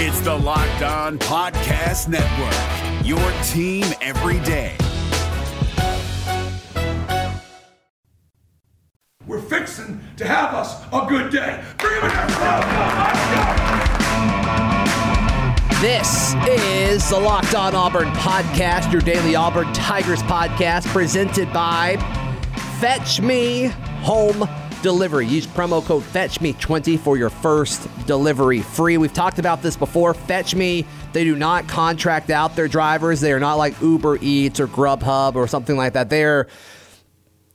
It's the Locked On Podcast Network, your team every day. We're fixing to have us a good day. Bring it up. This is the Locked On Auburn Podcast, your daily Auburn Tigers podcast, presented by Fetch Me Home Delivery. Use promo code FETCHME20 for your first delivery free. We've talked about this before. Fetch Me, they do not contract out their drivers. They are not like Uber Eats or Grubhub or something like that.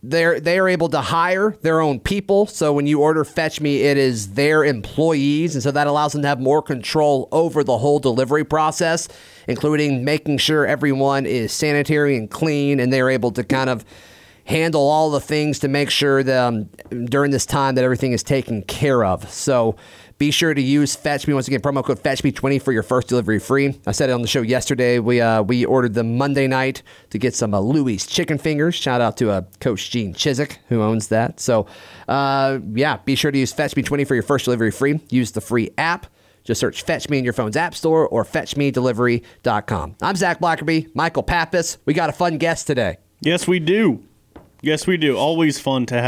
They are able to hire their own people. So when you order Fetch Me, it is their employees. And so that allows them to have more control over the whole delivery process, including making sure everyone is sanitary and clean. And they're able to kind of handle all the things to make sure that during this time that everything is taken care of. So be sure to use Fetch Me. Once again, promo code FETCHME20 for your first delivery free. I said it on the show yesterday. We ordered them Monday night to get some Louie's Chicken Fingers. Shout out to Coach Gene Chizik, who owns that. So be sure to use FETCHME20 for your first delivery free. Use the free app. Just search Fetch Me in your phone's app store or fetchmedelivery.com. I'm Zach Blackerby, Michael Pappas. We got a fun guest today. Yes, we do. Always fun to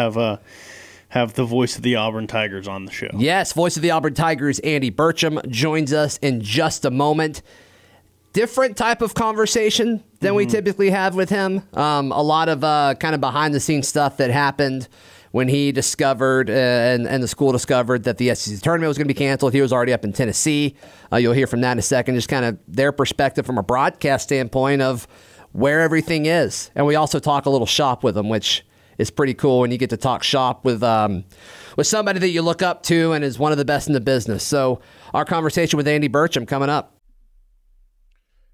have the voice of the Auburn Tigers on the show. Yes, voice of the Auburn Tigers, Andy Burcham, joins us in just a moment. Different type of conversation than we typically have with him. A lot of kind of behind-the-scenes stuff that happened when he discovered and the school discovered that the SEC tournament was going to be canceled. He was already up in Tennessee. You'll hear from that in a second. Just kind of their perspective from a broadcast standpoint of where everything is. And we also talk a little shop with them, which is pretty cool when you get to talk shop with somebody that you look up to and is one of the best in the business. So our conversation with Andy Burcham coming up.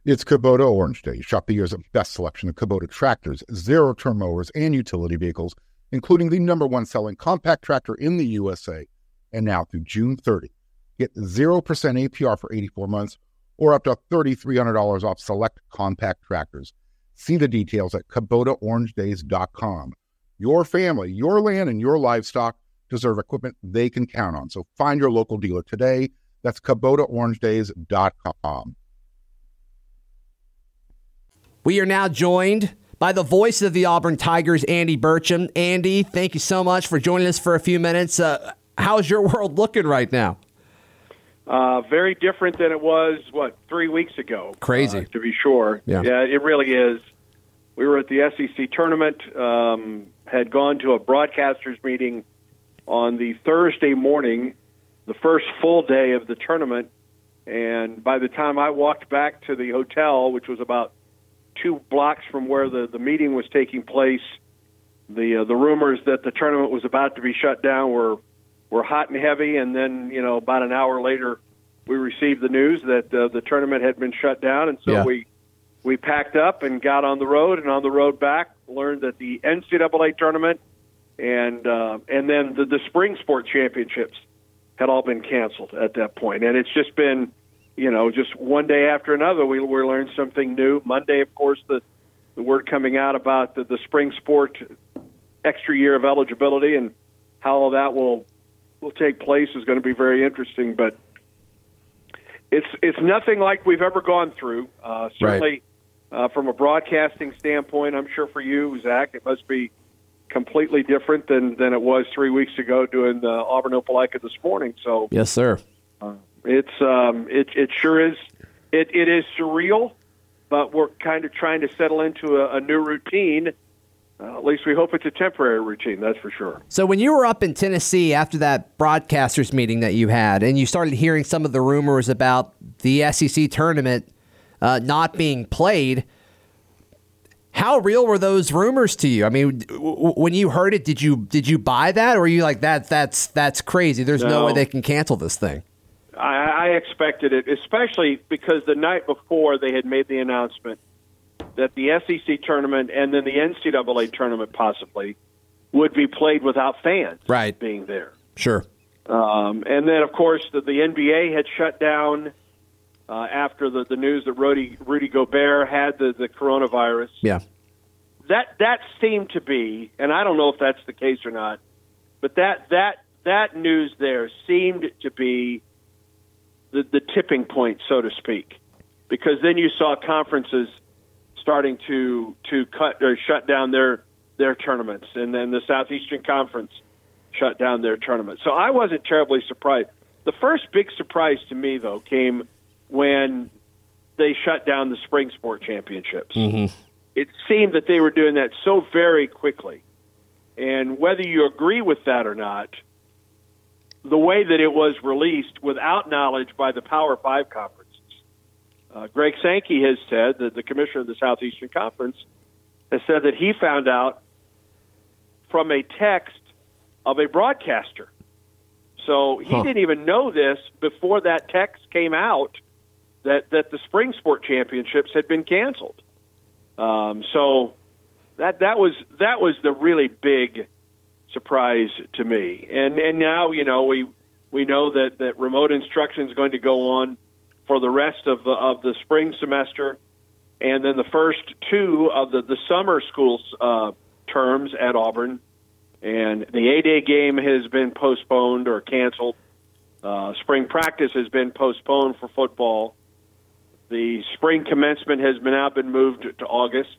It's Kubota Orange Day. Shop the year's best selection of Kubota tractors, zero-turn mowers, and utility vehicles, including the number one selling compact tractor in the USA. And now through June 30, get 0% APR for 84 months or up to $3,300 off select compact tractors. See the details at KubotaOrangeDays.com. Your family, your land, and your livestock deserve equipment they can count on. So find your local dealer today. That's KubotaOrangeDays.com. We are now joined by the voice of the Auburn Tigers, Andy Burcham. Andy, thank you so much for joining us for a few minutes. How's your world looking right now? Very different than it was, 3 weeks ago. Crazy. To be sure. Yeah, it really is. We were at the SEC tournament, had gone to a broadcasters meeting on the Thursday morning, the first full day of the tournament, and by the time I walked back to the hotel, which was about 2 blocks from where the meeting was taking place, the rumors that the tournament was about to be shut down were hot and heavy, and then, about an hour later, we received the news that the tournament had been shut down, and so we packed up and got on the road, and on the road back, learned that the NCAA tournament and then the spring sport championships had all been canceled at that point, and it's just been, just one day after another, we learned something new. Monday, of course, the word coming out about the spring sport extra year of eligibility and how that will take place is going to be very interesting, but it's nothing like we've ever gone through. Certainly, right. From a broadcasting standpoint, I'm sure for you, Zach, it must be completely different than it was 3 weeks ago doing the Auburn Opelika this morning. So yes, sir. It sure is. It is surreal, but we're kind of trying to settle into a new routine. At least we hope it's a temporary routine, that's for sure. So when you were up in Tennessee after that broadcasters meeting that you had and you started hearing some of the rumors about the SEC tournament not being played, how real were those rumors to you? I mean, when you heard it, did you buy that, or were you like, that's crazy, there's no way they can cancel this thing? I expected it, especially because the night before they had made the announcement that the SEC tournament and then the NCAA tournament possibly would be played without fans being there. Sure. And then, of course, the NBA had shut down after the news that Rudy Gobert had the coronavirus. Yeah. That seemed to be, and I don't know if that's the case or not, but that news there seemed to be the tipping point, so to speak, because then you saw conferences starting to cut or shut down their tournaments, and then the Southeastern Conference shut down their tournament. So I wasn't terribly surprised. The first big surprise to me, though, came when they shut down the spring sport championships. Mm-hmm. It seemed that they were doing that so very quickly. And whether you agree with that or not, the way that it was released without knowledge by the Power Five conferences, Greg Sankey has said, that the commissioner of the Southeastern Conference, has said that he found out from a text of a broadcaster. So he didn't even know this before that text came out that the spring sport championships had been canceled. So that was the really big surprise to me. And now, you know, we know that remote instruction is going to go on for the rest of the spring semester, and then the first two of the summer school terms at Auburn. And the A-Day game has been postponed or canceled. Spring practice has been postponed for football. The spring commencement has now been moved to August.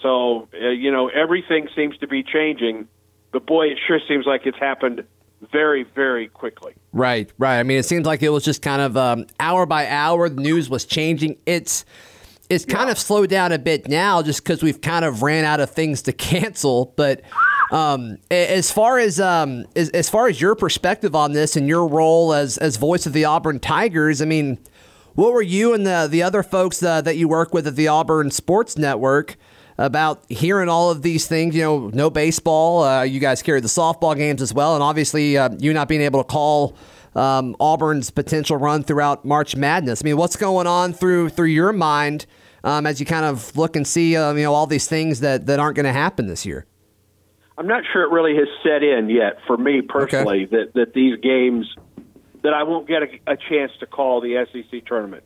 So, everything seems to be changing. But, boy, it sure seems like it's happened very, very quickly. Right. I mean, it seems like it was just kind of hour by hour, the news was changing. It's kind of slowed down a bit now just because we've kind of ran out of things to cancel. But as far as your perspective on this and your role as voice of the Auburn Tigers, I mean, what were you and the other folks that you work with at the Auburn Sports Network about hearing all of these things? You know, no baseball. You guys carry the softball games as well. And obviously you not being able to call Auburn's potential run throughout March Madness. I mean, what's going on through your mind as you kind of look and see, all these things that aren't going to happen this year? I'm not sure it really has set in yet for me personally that these games, that I won't get a chance to call the SEC tournament,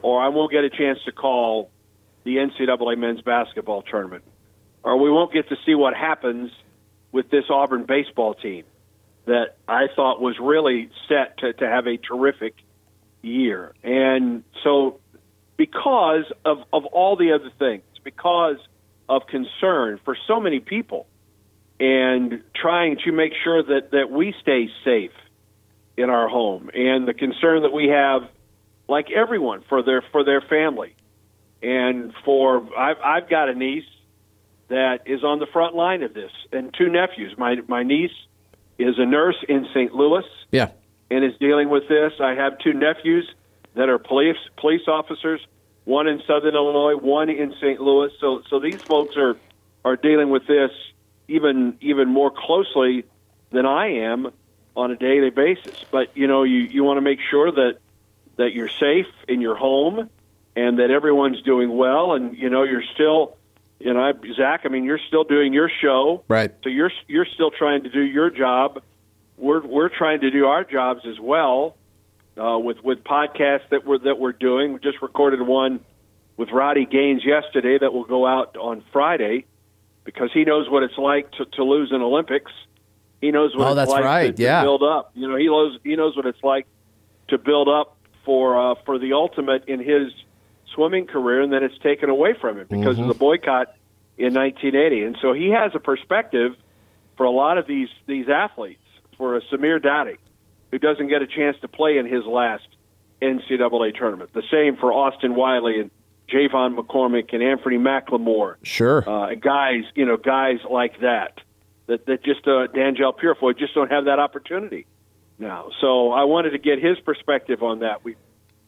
or I won't get a chance to call the NCAA men's basketball tournament, or we won't get to see what happens with this Auburn baseball team that I thought was really set to have a terrific year. And so because of all the other things, because of concern for so many people and trying to make sure that we stay safe in our home, and the concern that we have, like everyone, for their family. And I've got a niece that is on the front line of this, and two nephews. My niece is a nurse in St. Louis, and is dealing with this. I have two nephews that are police officers, one in Southern Illinois, one in St. Louis. So these folks are dealing with this even more closely than I am on a daily basis. But you want to make sure that you're safe in your home and that everyone's doing well. And you're still, Zach, I mean, you're still doing your show, right? So you're still trying to do your job. We're trying to do our jobs as well with podcasts that we're doing. We just recorded one with Roddy Gaines yesterday that will go out on Friday because he knows what it's like to lose an Olympics. He knows what it's like to build up. He knows what it's like to build up for the ultimate in his swimming career, and then it's taken away from him because of the boycott in 1980. And so he has a perspective for a lot of these athletes. For a Samir Doughty, who doesn't get a chance to play in his last NCAA tournament, the same for Austin Wiley and Javon McCormick and Anthony McLemore. Sure, guys like that. That just D'Angelo Purifoy just don't have that opportunity now. So I wanted to get his perspective on that.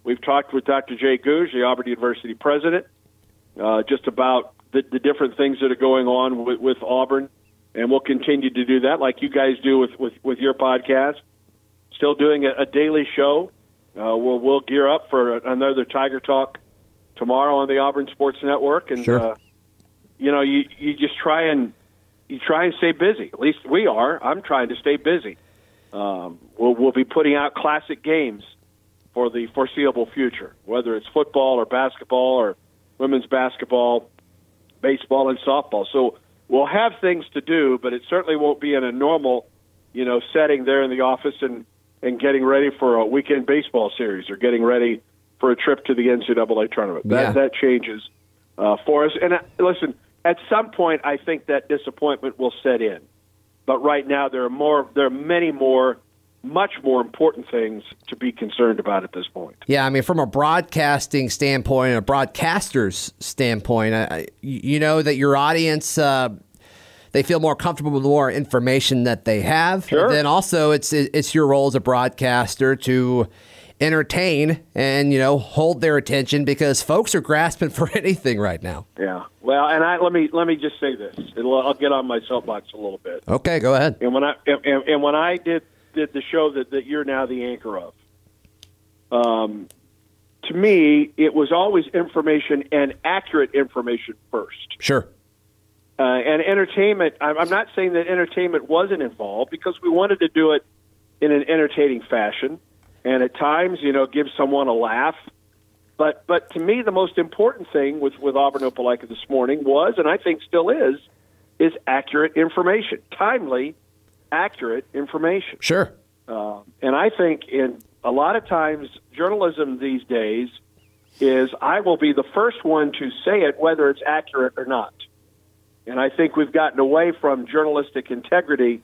We've talked with Dr. Jay Gouge, the Auburn University president, just about the different things that are going on with Auburn, and we'll continue to do that like you guys do with your podcast. Still doing a daily show. We'll gear up for another Tiger Talk tomorrow on the Auburn Sports Network, and you just try and. You try and stay busy. At least we are. I'm trying to stay busy. We'll be putting out classic games for the foreseeable future, whether it's football or basketball or women's basketball, baseball, and softball. So we'll have things to do, but it certainly won't be in a normal, setting there in the office and and getting ready for a weekend baseball series or getting ready for a trip to the NCAA tournament. That changes for us. And listen, at some point, I think that disappointment will set in. But right now, there are many more, much more important things to be concerned about at this point. Yeah, I mean, from a broadcasting standpoint, a broadcaster's standpoint, you know that your audience, they feel more comfortable with more information that they have. Sure. And then also, it's your role as a broadcaster to entertain and, you know, hold their attention because folks are grasping for anything right now. Yeah. Well, and let me just say this. I'll get on my soapbox a little bit. Okay, go ahead. And when I did the show that you're now the anchor of, to me, it was always information and accurate information first. Sure. And entertainment, I'm not saying that entertainment wasn't involved because we wanted to do it in an entertaining fashion. And at times, you know, give someone a laugh. But to me, the most important thing with Auburn Opelika this morning was, and I think still is accurate information, timely, accurate information. Sure. And I think in a lot of times, journalism these days is I will be the first one to say it, whether it's accurate or not. And I think we've gotten away from journalistic integrity.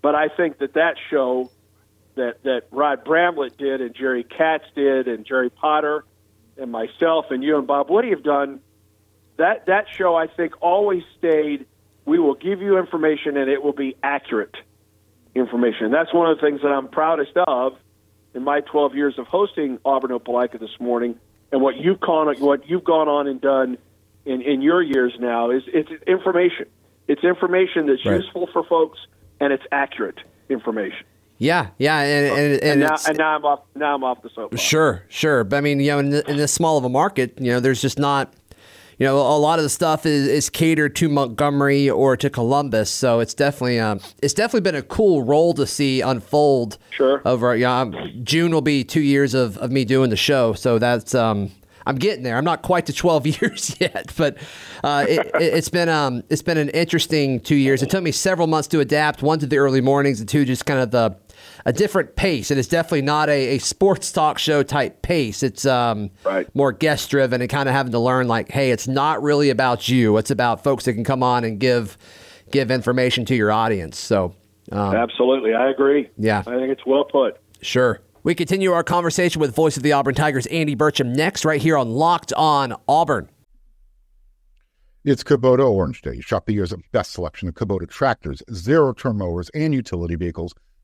But I think that show that Rod Bramlett did and Jerry Katz did and Jerry Potter and myself and you and Bob Woody have done, that show I think always stayed, we will give you information and it will be accurate information. And that's one of the things that I'm proudest of in my 12 years of hosting Auburn Opelika this morning, and what you've gone on and done in your years now is it's information. It's information that's useful for folks and it's accurate information. Yeah, and now I'm off the soapbox. Sure, but I mean, you know, in this small of a market, you know, there's just not, you know, a lot of the stuff is catered to Montgomery or to Columbus, so it's definitely been a cool role to see unfold. Sure. Over, yeah, you know, June will be 2 years of me doing the show, so that's I'm getting there. I'm not quite to 12 years yet, but it's been an interesting 2 years. It took me several months to adapt. One to the early mornings, and two just kind of a different pace. It is definitely not a sports talk show type pace. It's more guest driven and kind of having to learn like, hey, it's not really about you. It's about folks that can come on and give information to your audience. So absolutely, I agree. Yeah, I think it's well put. Sure. We continue our conversation with voice of the Auburn Tigers, Andy Burcham, next right here on Locked On Auburn. It's Kubota Orange Day. Shop the year's best selection of Kubota tractors, zero-turn mowers, and utility vehicles,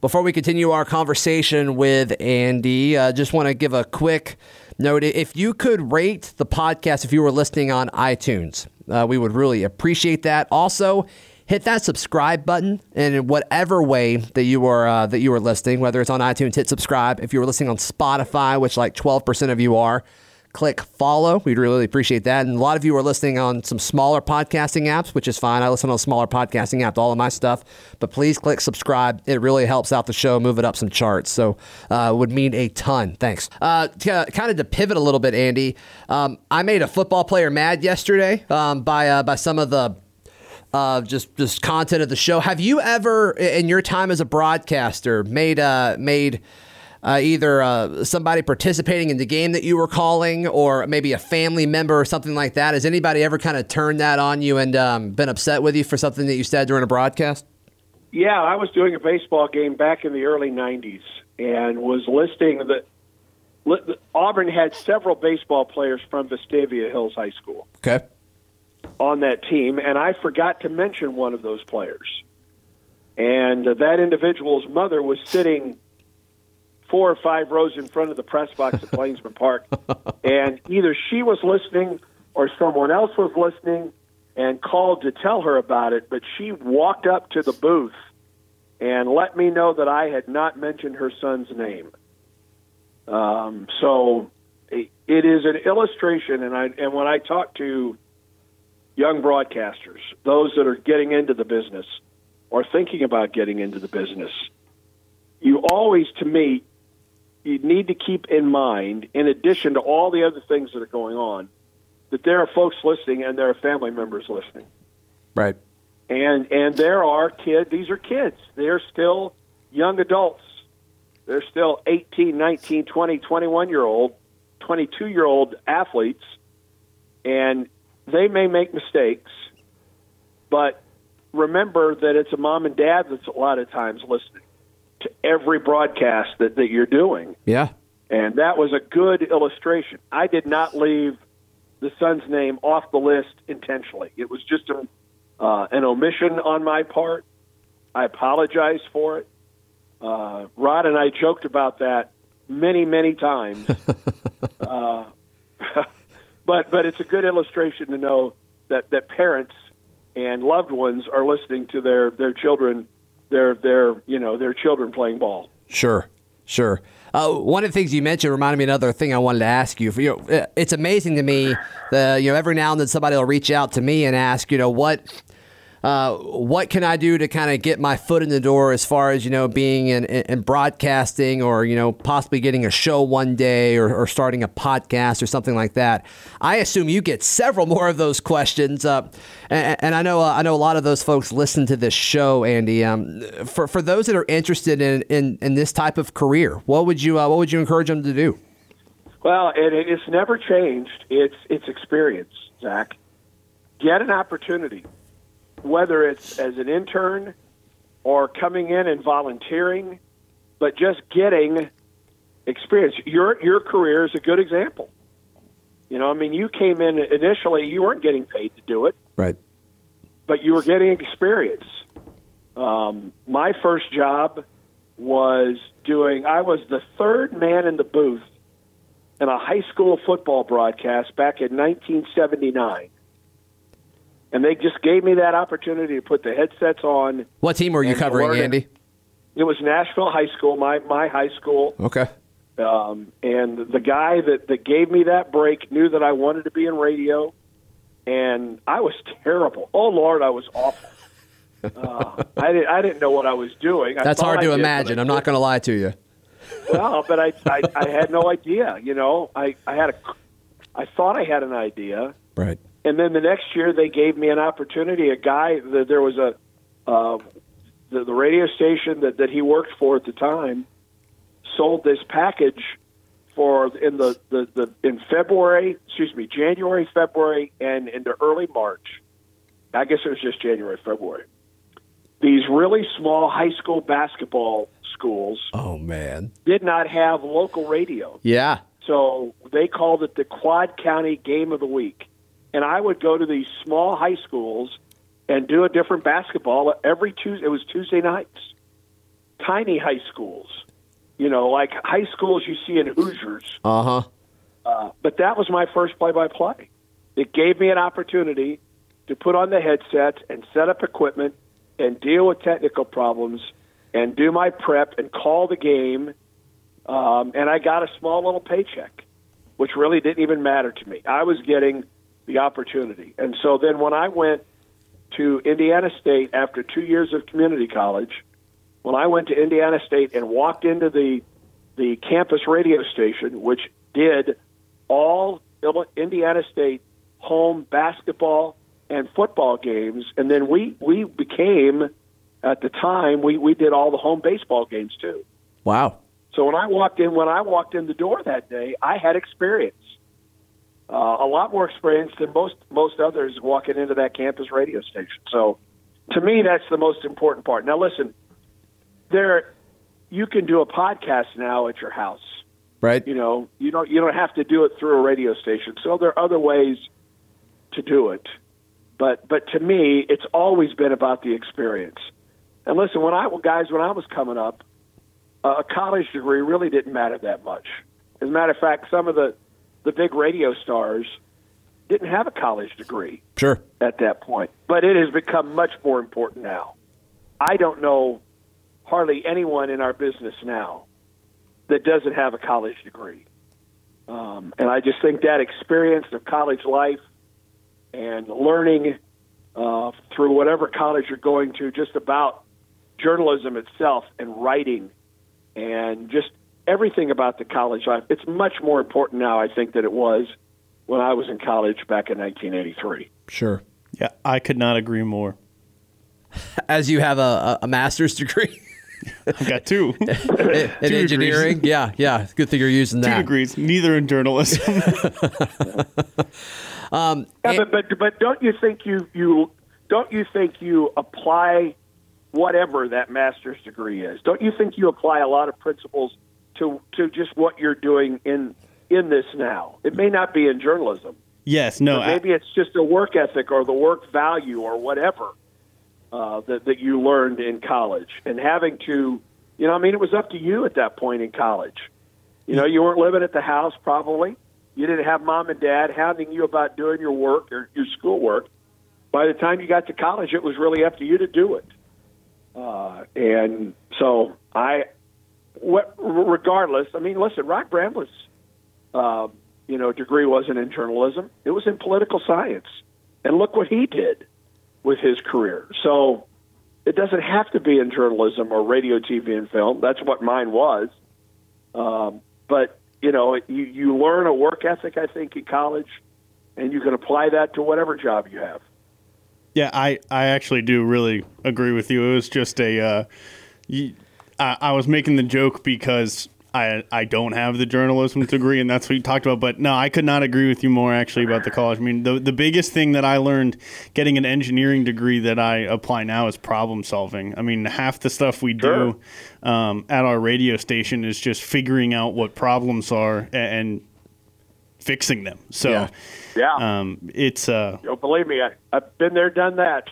Before we continue our conversation with Andy, I just want to give a quick note. If you could rate the podcast if you were listening on iTunes, we would really appreciate that. Also, hit that subscribe button, and in whatever way that you are listening, whether it's on iTunes, hit subscribe. If you were listening on Spotify, which like 12% of you are, click follow. We'd really appreciate that. And a lot of you are listening on some smaller podcasting apps, which is fine. I listen on a smaller podcasting apps, all of my stuff. But please click subscribe. It really helps out the show, move it up some charts. So would mean a ton. Thanks. Kind of to pivot a little bit, Andy, I made a football player mad yesterday by some of the just content of the show. Have you ever, in your time as a broadcaster, made either somebody participating in the game that you were calling or maybe a family member or something like that? Has anybody ever kind of turned that on you and been upset with you for something that you said during a broadcast? Yeah, I was doing a baseball game back in the early 90s and was listing that Auburn had several baseball players from Vestavia Hills High School on that team, and I forgot to mention one of those players. And that individual's mother was sitting 4 or 5 rows in front of the press box at Plainsman Park. And either she was listening or someone else was listening and called to tell her about it. But she walked up to the booth and let me know that I had not mentioned her son's name. So it is an illustration, and when I talk to young broadcasters, those that are getting into the business or thinking about getting into the business, you always, to me, you need to keep in mind, in addition to all the other things that are going on, that there are folks listening and there are family members listening. Right. And there are kids. These are kids. They're still young adults. They're still 18, 19, 20, 21-year-old, 22-year-old athletes, and they may make mistakes, but remember that it's a mom and dad that's a lot of times listening to every broadcast that you're doing. Yeah. And that was a good illustration. I did not leave the son's name off the list intentionally. It was just an omission on my part. I apologize for it. Rod and I joked about that many, many times. But it's a good illustration to know that parents and loved ones are listening to their children, their children playing ball. Sure. One of the things you mentioned reminded me of another thing I wanted to ask you. It's amazing to me that every now and then somebody will reach out to me and ask, what can I do to kind of get my foot in the door as far as, being in broadcasting or, possibly getting a show one day or starting a podcast or something like that? I assume you get several more of those questions. And I know a lot of those folks listen to this show, Andy. For those that are interested in this type of career, what would you encourage them to do? Well, it's never changed. It's experience, Zach. Get an opportunity. Whether it's as an intern or coming in and volunteering, but just getting experience. Your career is a good example. You came in initially, you weren't getting paid to do it. Right. But you were getting experience. My first job was I was the third man in the booth in a high school football broadcast back in 1979. And they just gave me that opportunity to put the headsets on. What team were you covering, Andy? It was Nashville High School, my high school. Okay. And the guy that gave me that break knew that I wanted to be in radio, and I was terrible. Oh, Lord, I was awful. I didn't know what I was doing. That's hard to imagine. I'm not going to lie to you. Well, but I had no idea. I thought I had an idea. Right. And then the next year, they gave me an opportunity. A guy, there was the radio station that he worked for at the time, sold this package in January, February, and into early March. I guess it was just January, February. These really small high school basketball schools. Oh man, did not have local radio. Yeah, so they called it the Quad County Game of the Week. And I would go to these small high schools and do a different basketball every Tuesday. It was Tuesday nights. Tiny high schools, like high schools you see in Hoosiers. Uh-huh. But that was my first play-by-play. It gave me an opportunity to put on the headset and set up equipment and deal with technical problems and do my prep and call the game. And I got a small little paycheck, which really didn't even matter to me. I was getting the opportunity. And so then when I went to Indiana State after 2 years of community college, when I went to Indiana State and walked into the campus radio station, which did all Indiana State home basketball and football games, and then we became, at the time, we did all the home baseball games too. Wow. So when I walked in the door that day, I had experience. A lot more experience than most others walking into that campus radio station. So, to me, that's the most important part. Now, listen, you can do a podcast now at your house, right? You don't have to do it through a radio station. So there are other ways to do it, but to me, it's always been about the experience. And listen, when I was coming up, a college degree really didn't matter that much. As a matter of fact, some of the big radio stars didn't have a college degree at that point. But it has become much more important now. I don't know hardly anyone in our business now that doesn't have a college degree. And I just think that experience of college life and learning through whatever college you're going to just about journalism itself and writing and just everything about the college life, it's much more important now, I think, than it was when I was in college back in 1983. Sure. Yeah, I could not agree more. As you have a master's degree. I've got two. In engineering? Degrees. Yeah. Good thing you're using that. 2 degrees, neither in journalism. But don't you think you apply whatever that master's degree is? Don't you think you apply a lot of principles to just what you're doing in this now? It may not be in journalism. Yes, no. Maybe it's just a work ethic or the work value or whatever. That you learned in college and having to, it was up to you at that point in college. You weren't living at the house probably. You didn't have mom and dad hounding you about doing your work or your schoolwork. By the time you got to college, it was really up to you to do it. And so regardless, listen, Rod Bramlett's, degree wasn't in journalism. It was in political science. And look what he did with his career. So it doesn't have to be in journalism or radio, TV, and film. That's what mine was. But you learn a work ethic, I think, in college, and you can apply that to whatever job you have. Yeah, I actually do really agree with you. It was just I was making the joke because I don't have the journalism degree, and that's what you talked about. But no, I could not agree with you more, actually, about the college. The biggest thing that I learned getting an engineering degree that I apply now is problem solving. Half the stuff we do at our radio station is just figuring out what problems are and fixing them. So, it's believe me, I've been there, done that.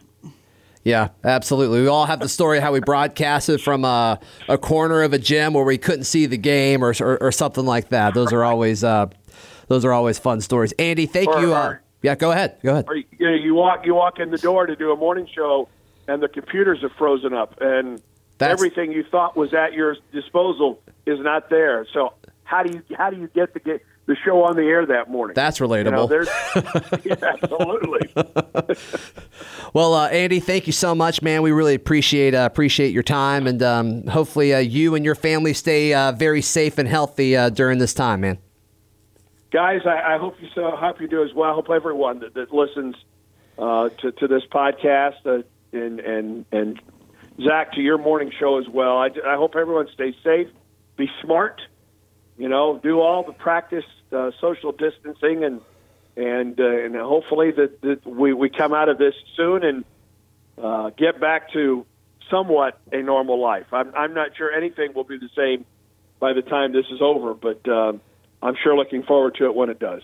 Yeah, absolutely. We all have the story of how we broadcasted from a corner of a gym where we couldn't see the game or something like that. Those are always fun stories. Andy, thank you. Go ahead. You walk in the door to do a morning show, and the computers have frozen up, and everything you thought was at your disposal is not there. So how do you get the game? The show on the air that morning. That's relatable. Yeah, absolutely. Well, Andy, thank you so much, man. We really appreciate your time, and hopefully you and your family stay very safe and healthy during this time, man. Guys, I hope you do as well. I hope everyone that listens to this podcast and Zach to your morning show as well. I hope everyone stays safe, be smart. Do all the practice social distancing, and hopefully that we come out of this soon and get back to somewhat a normal life. I'm not sure anything will be the same by the time this is over, but I'm sure looking forward to it when it does.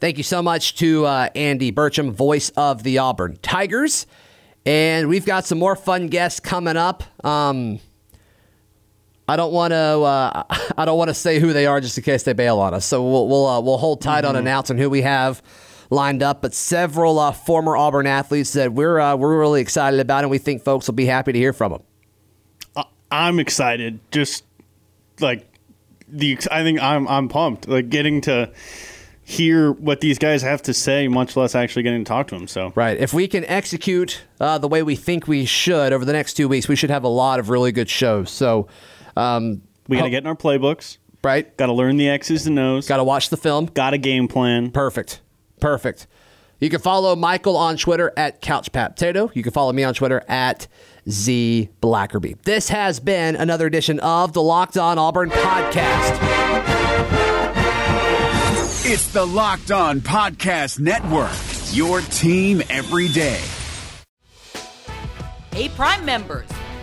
Thank you so much to Andy Burcham, voice of the Auburn Tigers, and we've got some more fun guests coming up. I don't want to say who they are just in case they bail on us. So we'll hold tight on announcing who we have lined up. But several former Auburn athletes that we're really excited about, and we think folks will be happy to hear from them. I'm excited. I think I'm pumped. Getting to hear what these guys have to say, much less actually getting to talk to them. So right, if we can execute the way we think we should over the next 2 weeks, we should have a lot of really good shows. So. We got to get in our playbooks. Right. Got to learn the X's and O's. Got to watch the film. Got a game plan. Perfect. You can follow Michael on Twitter at CouchPatPotato. You can follow me on Twitter at ZBlackerby. This has been another edition of the Locked On Auburn Podcast. It's the Locked On Podcast Network, your team every day. Hey, Prime members.